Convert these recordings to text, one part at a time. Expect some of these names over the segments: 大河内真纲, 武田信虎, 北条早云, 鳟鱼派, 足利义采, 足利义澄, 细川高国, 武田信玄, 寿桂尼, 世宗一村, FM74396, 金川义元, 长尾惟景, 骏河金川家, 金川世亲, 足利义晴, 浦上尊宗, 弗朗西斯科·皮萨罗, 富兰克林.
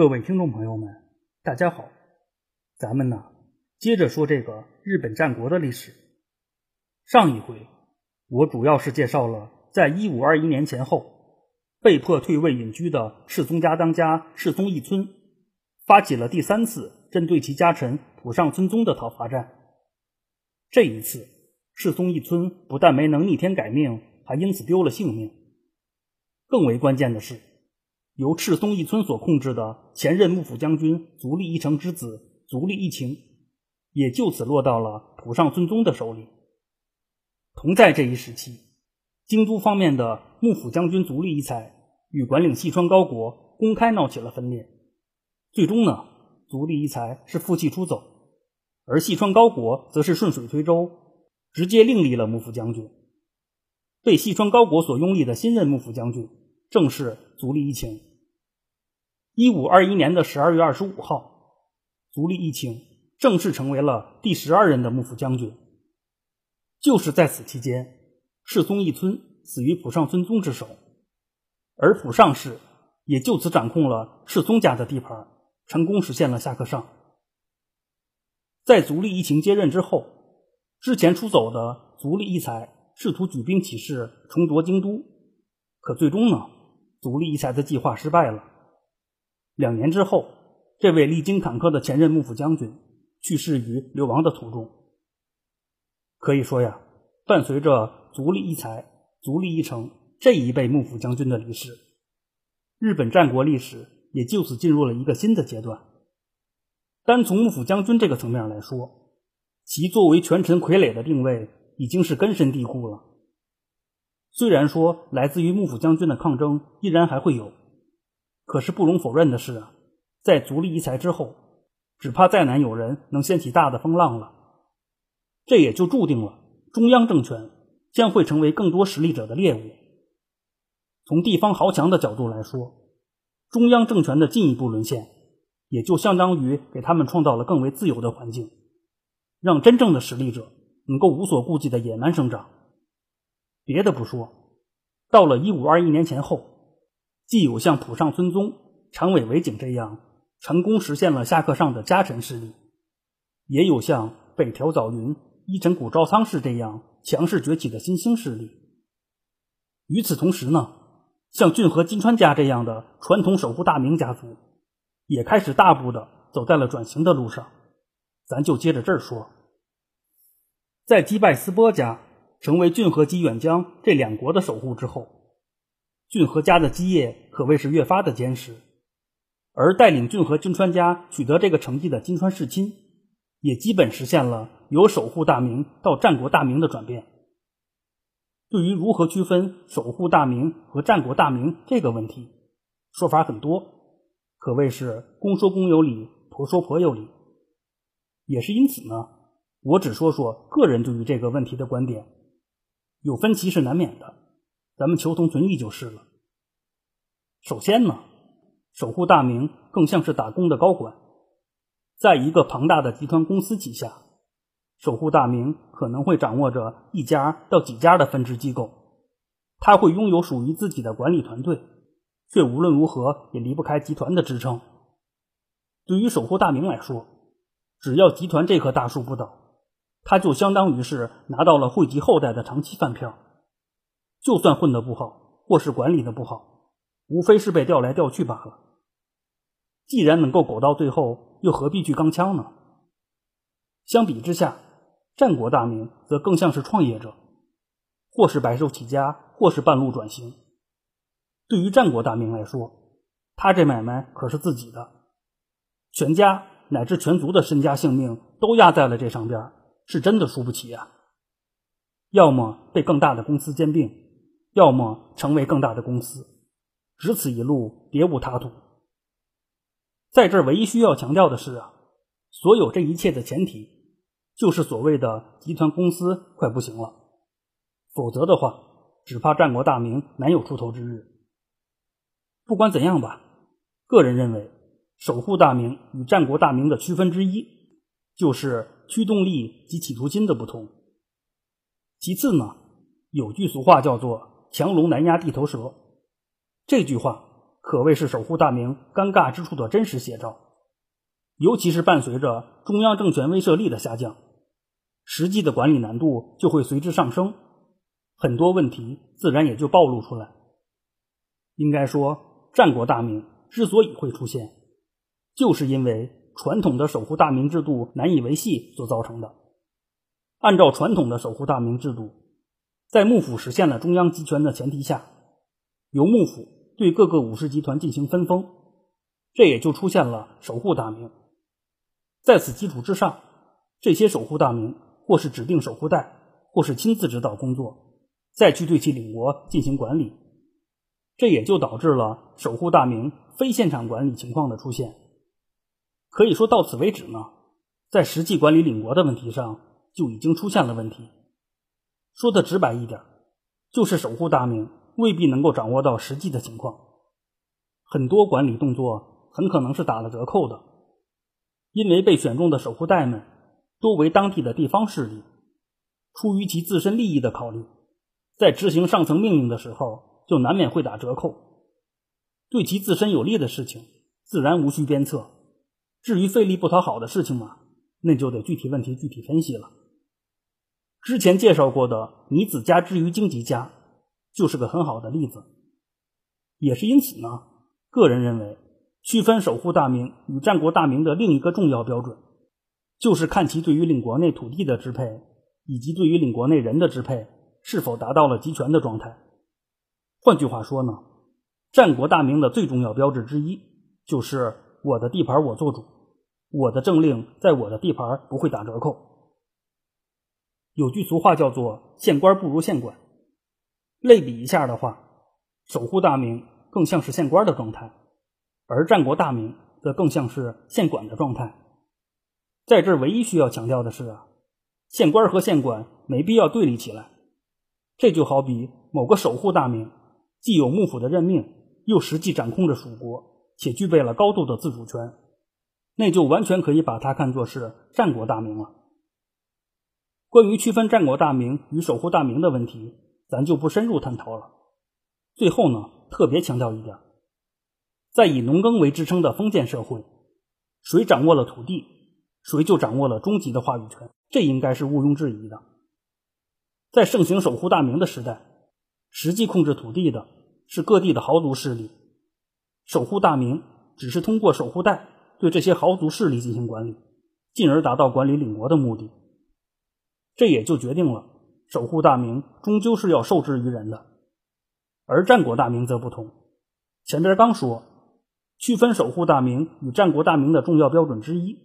各位听众朋友们，大家好，咱们呢接着说这个日本战国的历史。上一回我主要是介绍了在1521年前后被迫退位隐居的世宗家当家世宗一村发起了第三次针对其家臣浦上尊宗的讨伐战。这一次世宗一村不但没能逆天改命，还因此丢了性命。更为关键的是，由世宗一村所控制的前任幕府将军足利义澄之子足利义晴也就此落到了浦上尊宗的手里。同在这一时期，京都方面的幕府将军足利义采与管领细川高国公开闹起了分裂，最终呢，足利义采是负气出走，而细川高国则是顺水推舟，直接另立了幕府将军。被细川高国所拥立的新任幕府将军正是足利义晴。1521年的12月25号，足利义晴正式成为了第12任的幕府将军。就是在此期间，世宗一村死于浦上尊宗之手，而浦上氏也就此掌控了世宗家的地盘，成功实现了下克上。在足利义晴接任之后，之前出走的足利义采试图举兵起事重夺京都，可最终呢，足利义采的计划失败了。2年之后，这位历经坎坷的前任幕府将军去世于流亡的途中。可以说呀，伴随着足利义采、足利义澄这一辈幕府将军的离世，日本战国历史也就此进入了一个新的阶段。单从幕府将军这个层面来说，其作为权臣傀儡的定位已经是根深蒂固了。虽然说来自于幕府将军的抗争依然还会有，可是不容否认的是，在足利义采之后，只怕再难有人能掀起大的风浪了。这也就注定了中央政权将会成为更多实力者的猎物。从地方豪强的角度来说，中央政权的进一步沦陷也就相当于给他们创造了更为自由的环境，让真正的实力者能够无所顾忌的野蛮生长。别的不说，到了1521年前后，既有像浦上尊宗、长尾惟景这样成功实现了下克上的家臣势力，也有像北条早云、伊臣谷昭仓氏这样强势崛起的新兴势力。与此同时呢，像骏河金川家这样的传统守护大名家族也开始大步的走在了转型的路上。咱就接着这儿说，在击败斯波家成为骏河及远江这两国的守护之后，骏河家的基业可谓是越发的坚实，而带领骏河金川家取得这个成绩的金川世亲也基本实现了由守护大名到战国大名的转变。对于如何区分守护大名和战国大名这个问题，说法很多，可谓是公说公有理，婆说婆有理。也是因此呢，我只说说个人对于这个问题的观点，有分歧是难免的，咱们求同存异就是了。首先呢，守护大名更像是打工的高管，在一个庞大的集团公司旗下，守护大名可能会掌握着一家到几家的分支机构，他会拥有属于自己的管理团队，却无论如何也离不开集团的支撑。对于守护大名来说，只要集团这棵大树不倒，他就相当于是拿到了惠及后代的长期饭票，就算混得不好或是管理的不好，无非是被调来调去罢了。既然能够苟到最后，又何必去钢枪呢？相比之下，战国大名则更像是创业者，或是白手起家，或是半路转型。对于战国大名来说，他这买卖可是自己的，全家乃至全族的身家性命都压在了这上边，是真的输不起啊。要么被更大的公司兼并，要么成为更大的公司，只此一路，别无他途。在这儿唯一需要强调的是啊，所有这一切的前提就是所谓的集团公司快不行了，否则的话只怕战国大名难有出头之日。不管怎样吧，个人认为守护大名与战国大名的区分之一就是驱动力及企图心的不同。其次呢，有句俗话叫做强龙难压地头蛇，这句话可谓是守护大明尴尬之处的真实写照。尤其是伴随着中央政权威慑力的下降，实际的管理难度就会随之上升，很多问题自然也就暴露出来。应该说，战国大明之所以会出现，就是因为传统的守护大明制度难以维系所造成的。按照传统的守护大明制度，在幕府实现了中央集权的前提下，由幕府对各个武士集团进行分封，这也就出现了守护大明。在此基础之上，这些守护大明或是指定守护带，或是亲自指导工作，再去对其领国进行管理，这也就导致了守护大明非现场管理情况的出现。可以说到此为止呢，在实际管理领国的问题上就已经出现了问题。说的直白一点，就是守护大明未必能够掌握到实际的情况，很多管理动作很可能是打了折扣的，因为被选中的守护带们多为当地的地方势力，出于其自身利益的考虑，在执行上层命令的时候就难免会打折扣，对其自身有利的事情自然无需鞭策，至于费力不讨好的事情嘛，那就得具体问题具体分析了。之前介绍过的尼子家之于荆棘家就是个很好的例子。也是因此呢，个人认为区分守护大明与战国大明的另一个重要标准，就是看其对于领国内土地的支配以及对于领国内人的支配是否达到了集权的状态。换句话说呢，战国大明的最重要标志之一就是我的地盘我做主，我的政令在我的地盘不会打折扣。有句俗话叫做县官不如县管，类比一下的话，守护大明更像是县官的状态，而战国大明则更像是县管的状态。在这儿唯一需要强调的是县官和县管没必要对立起来，这就好比某个守护大明既有幕府的任命，又实际掌控着蜀国，且具备了高度的自主权，那就完全可以把它看作是战国大明了。关于区分战国大明与守护大明的问题，咱就不深入探讨了。最后呢，特别强调一点，在以农耕为支撑的封建社会，谁掌握了土地，谁就掌握了终极的话语权，这应该是毋庸置疑的。在盛行守护大明的时代，实际控制土地的是各地的豪族势力，守护大明只是通过守护带对这些豪族势力进行管理，进而达到管理领国的目的。这也就决定了守护大明终究是要受制于人的。而战国大明则不同，前边刚说区分守护大明与战国大明的重要标准之一，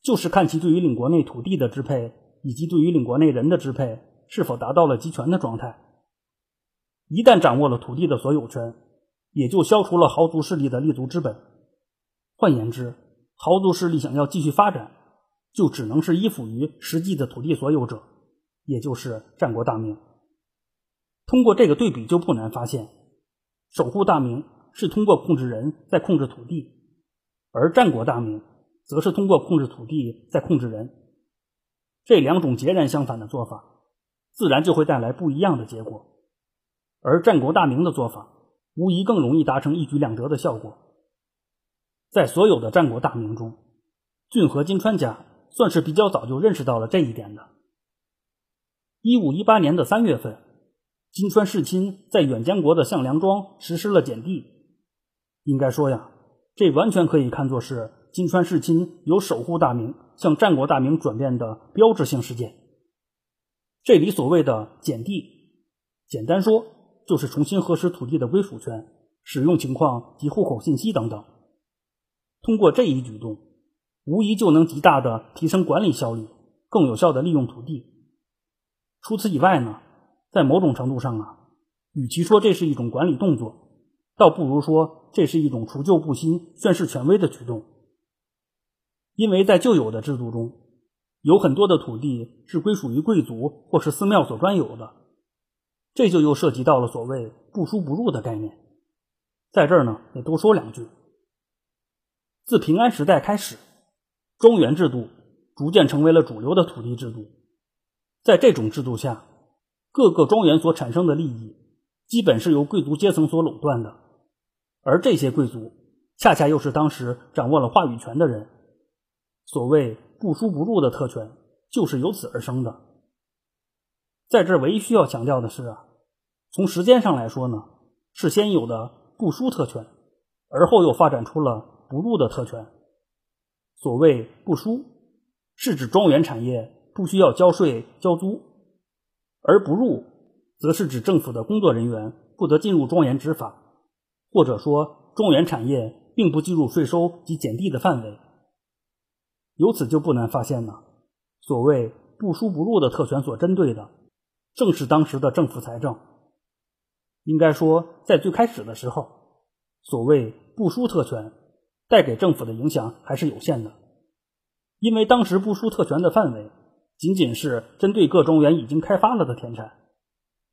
就是看其对于领国内土地的支配以及对于领国内人的支配是否达到了集权的状态。一旦掌握了土地的所有权，也就消除了豪族势力的立足之本。换言之，豪族势力想要继续发展，就只能是依附于实际的土地所有者，也就是战国大明。通过这个对比就不难发现，守护大明是通过控制人在控制土地，而战国大明则是通过控制土地在控制人，这两种截然相反的做法自然就会带来不一样的结果。而战国大明的做法无疑更容易达成一举两得的效果。在所有的战国大明中，骏河金川家算是比较早就认识到了这一点的。1518年的3月份，金川世亲在远江国的项梁庄实施了减地。应该说呀，这完全可以看作是金川世亲由守护大明向战国大明转变的标志性事件。这里所谓的减地，简单说就是重新核实土地的归属权、使用情况及户口信息等等。通过这一举动，无疑就能极大地提升管理效率，更有效地利用土地。除此以外呢，在某种程度上与其说这是一种管理动作，倒不如说这是一种除旧布新、宣示权威的举动。因为在旧有的制度中，有很多的土地是归属于贵族或是寺庙所专有的，这就又涉及到了所谓不输不入的概念。在这儿呢，也多说两句。自平安时代开始，庄园制度逐渐成为了主流的土地制度。在这种制度下，各个庄园所产生的利益基本是由贵族阶层所垄断的，而这些贵族恰恰又是当时掌握了话语权的人，所谓不输不入的特权就是由此而生的。在这唯一需要强调的是从时间上来说呢，是先有的不输特权，而后又发展出了不入的特权。所谓不输，是指庄园产业不需要交税交租，而不入则是指政府的工作人员不得进入庄园执法，或者说庄园产业并不计入税收及减地的范围。由此就不难发现呢，所谓不输不入的特权所针对的正是当时的政府财政。应该说在最开始的时候，所谓不输特权带给政府的影响还是有限的，因为当时不输特权的范围仅仅是针对各庄园已经开发了的田产，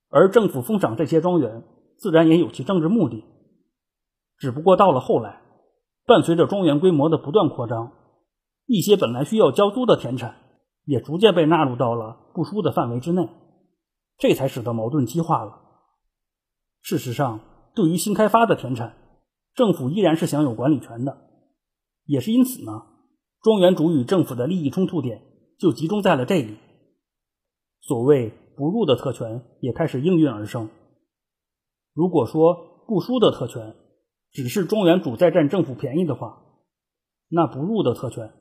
而政府封赏这些庄园自然也有其政治目的。只不过到了后来，伴随着庄园规模的不断扩张，一些本来需要交租的田产也逐渐被纳入到了不输的范围之内，这才使得矛盾激化了。事实上，对于新开发的田产，政府依然是享有管理权的，也是因此呢，庄园主与政府的利益冲突点就集中在了这里，所谓不入的特权也开始应运而生。如果说不输的特权只是庄园主在占政府便宜的话，那不入的特权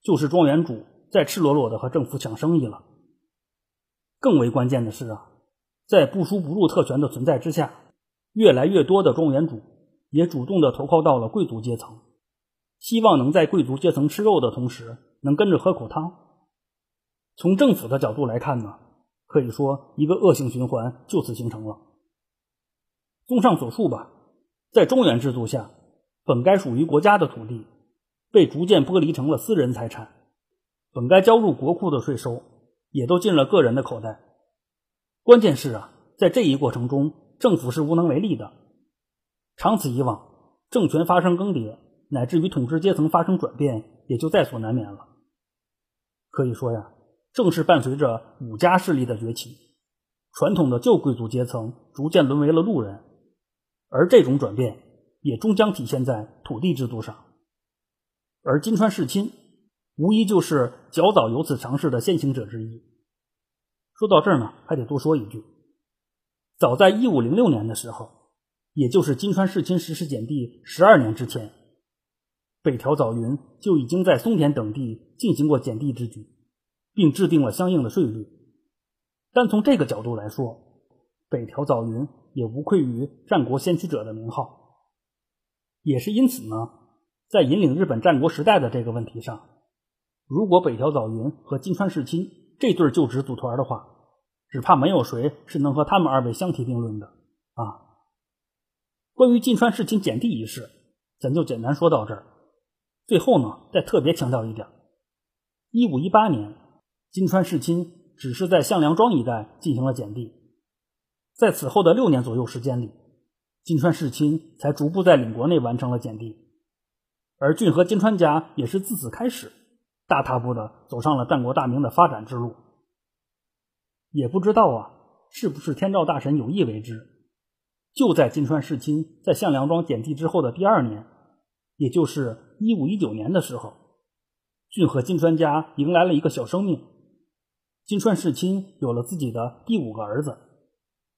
就是庄园主在赤裸裸的和政府抢生意了。更为关键的是在不输不入特权的存在之下，越来越多的庄园主也主动的投靠到了贵族阶层，希望能在贵族阶层吃肉的同时能跟着喝口汤。从政府的角度来看呢，可以说一个恶性循环就此形成了。综上所述吧，在庄园制度下，本该属于国家的土地被逐渐剥离成了私人财产，本该交入国库的税收也都进了个人的口袋。关键是在这一过程中政府是无能为力的。长此以往，政权发生更迭乃至于统治阶层发生转变也就在所难免了。可以说正是伴随着武家势力的崛起，传统的旧贵族阶层逐渐沦为了路人，而这种转变也终将体现在土地制度上。而金川世亲无疑就是较早有此尝试的先行者之一。说到这儿呢，还得多说一句，早在1506年的时候，也就是金川世亲实施减地12年之前，北条早云就已经在松田等地进行过减地之举，并制定了相应的税率。但从这个角度来说，北条早云也无愧于战国先驱者的名号。也是因此呢，在引领日本战国时代的这个问题上，如果北条早云和金川世亲这对旧职组团的话，只怕没有谁是能和他们二位相提并论的关于金川世亲减地一事，咱就简单说到这儿。最后呢，再特别强调一点，1518年金川世亲只是在向良庄一带进行了减地，在此后的6年左右时间里，金川世亲才逐步在领国内完成了减地，而骏河金川家也是自此开始大踏步地走上了战国大名的发展之路。也不知道是不是天照大神有意为之，就在金川世亲在向良庄减地之后的第2年，也就是1519年的时候，骏河金川家迎来了一个小生命，金川世亲有了自己的第5个儿子，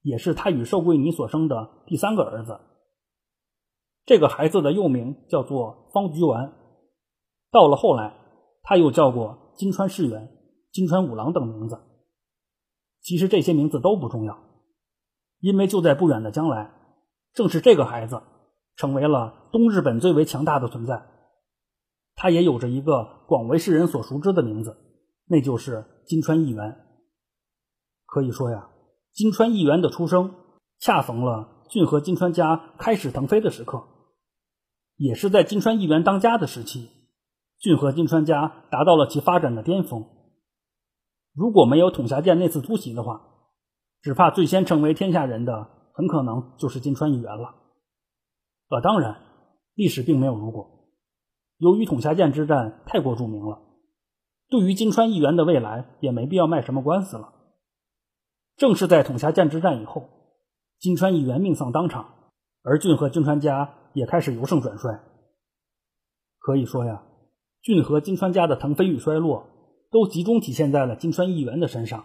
也是他与寿桂尼所生的第3个儿子。这个孩子的幼名叫做方菊丸，到了后来他又叫过金川世元、金川五郎等名字。其实这些名字都不重要，因为就在不远的将来，正是这个孩子成为了东日本最为强大的存在，他也有着一个广为世人所熟知的名字，那就是金川义元。可以说金川义元的出生恰逢了骏河金川家开始腾飞的时刻，也是在金川义元当家的时期，骏河金川家达到了其发展的巅峰。如果没有统辖舰那次突袭的话，只怕最先成为天下人的很可能就是金川义元了。当然历史并没有如果，由于统辖舰之战太过著名了，对于金川义元的未来也没必要卖什么官司了。正是在统辖舰之战以后，金川义元命丧当场，而浚和金川家也开始由盛转衰。可以说呀，浚和金川家的腾飞与衰落都集中体现在了金川议员的身上。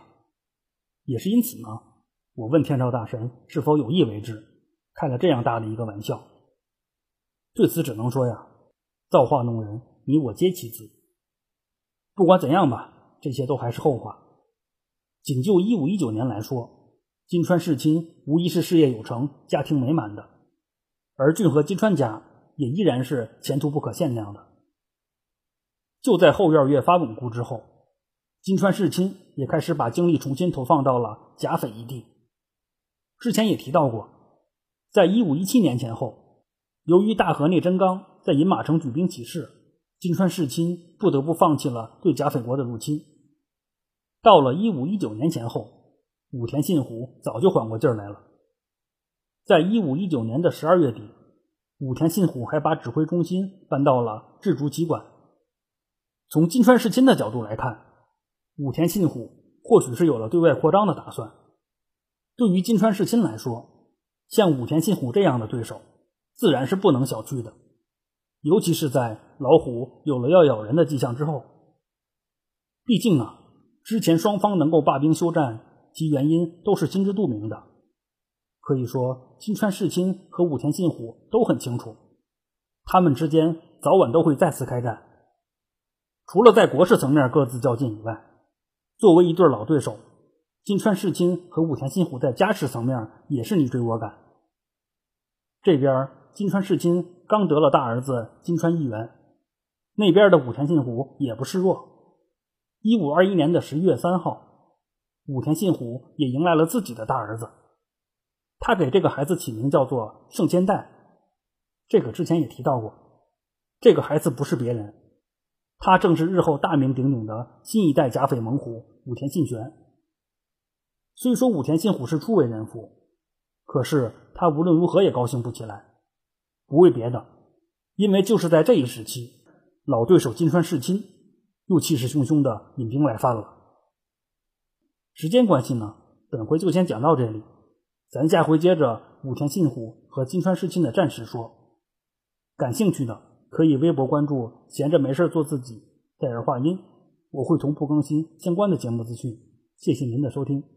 也是因此呢，我问天照大神是否有意为之，开了这样大的一个玩笑。对此只能说呀，造化弄人，你我皆其子。不管怎样吧，这些都还是后话。仅就1519年来说，金川世亲无疑是事业有成，家庭美满的，而浚和金川家也依然是前途不可限量的。就在后院越发稳固之后，金川世亲也开始把精力重新投放到了甲斐一地。之前也提到过，在1517年前后，由于大河内真纲在饮马城举兵起事，金川世亲不得不放弃了对甲斐国的入侵。到了1519年前后，武田信虎早就缓过劲儿来了。在1519年的12月底，武田信虎还把指挥中心搬到了治竹旗馆。从金川世亲的角度来看，武田信虎或许是有了对外扩张的打算。对于金川世亲来说，像武田信虎这样的对手自然是不能小觑的，尤其是在老虎有了要咬人的迹象之后。毕竟啊，之前双方能够罢兵休战，其原因都是心知肚明的。可以说金川世亲和武田信虎都很清楚，他们之间早晚都会再次开战。除了在国事层面各自较劲以外，作为一对老对手，金川世亲和武田信虎在家事层面也是你追我赶。这边金川世亲刚得了大儿子金川议员，那边的武田信虎也不示弱。1521年的10月3号，武田信虎也迎来了自己的大儿子，他给这个孩子起名叫做胜千代。这个之前也提到过，这个孩子不是别人，他正是日后大名鼎鼎的新一代甲斐猛虎武田信玄。虽说武田信虎是初为人父，可是他无论如何也高兴不起来，不为别的，因为就是在这一时期，老对手金川世亲又气势汹汹的引兵来犯了。时间关系呢，本回就先讲到这里，咱下回接着武田信虎和金川世亲的战事说。感兴趣的可以微博关注闲着没事做自己，带儿化音，我会同步更新相关的节目资讯。谢谢您的收听。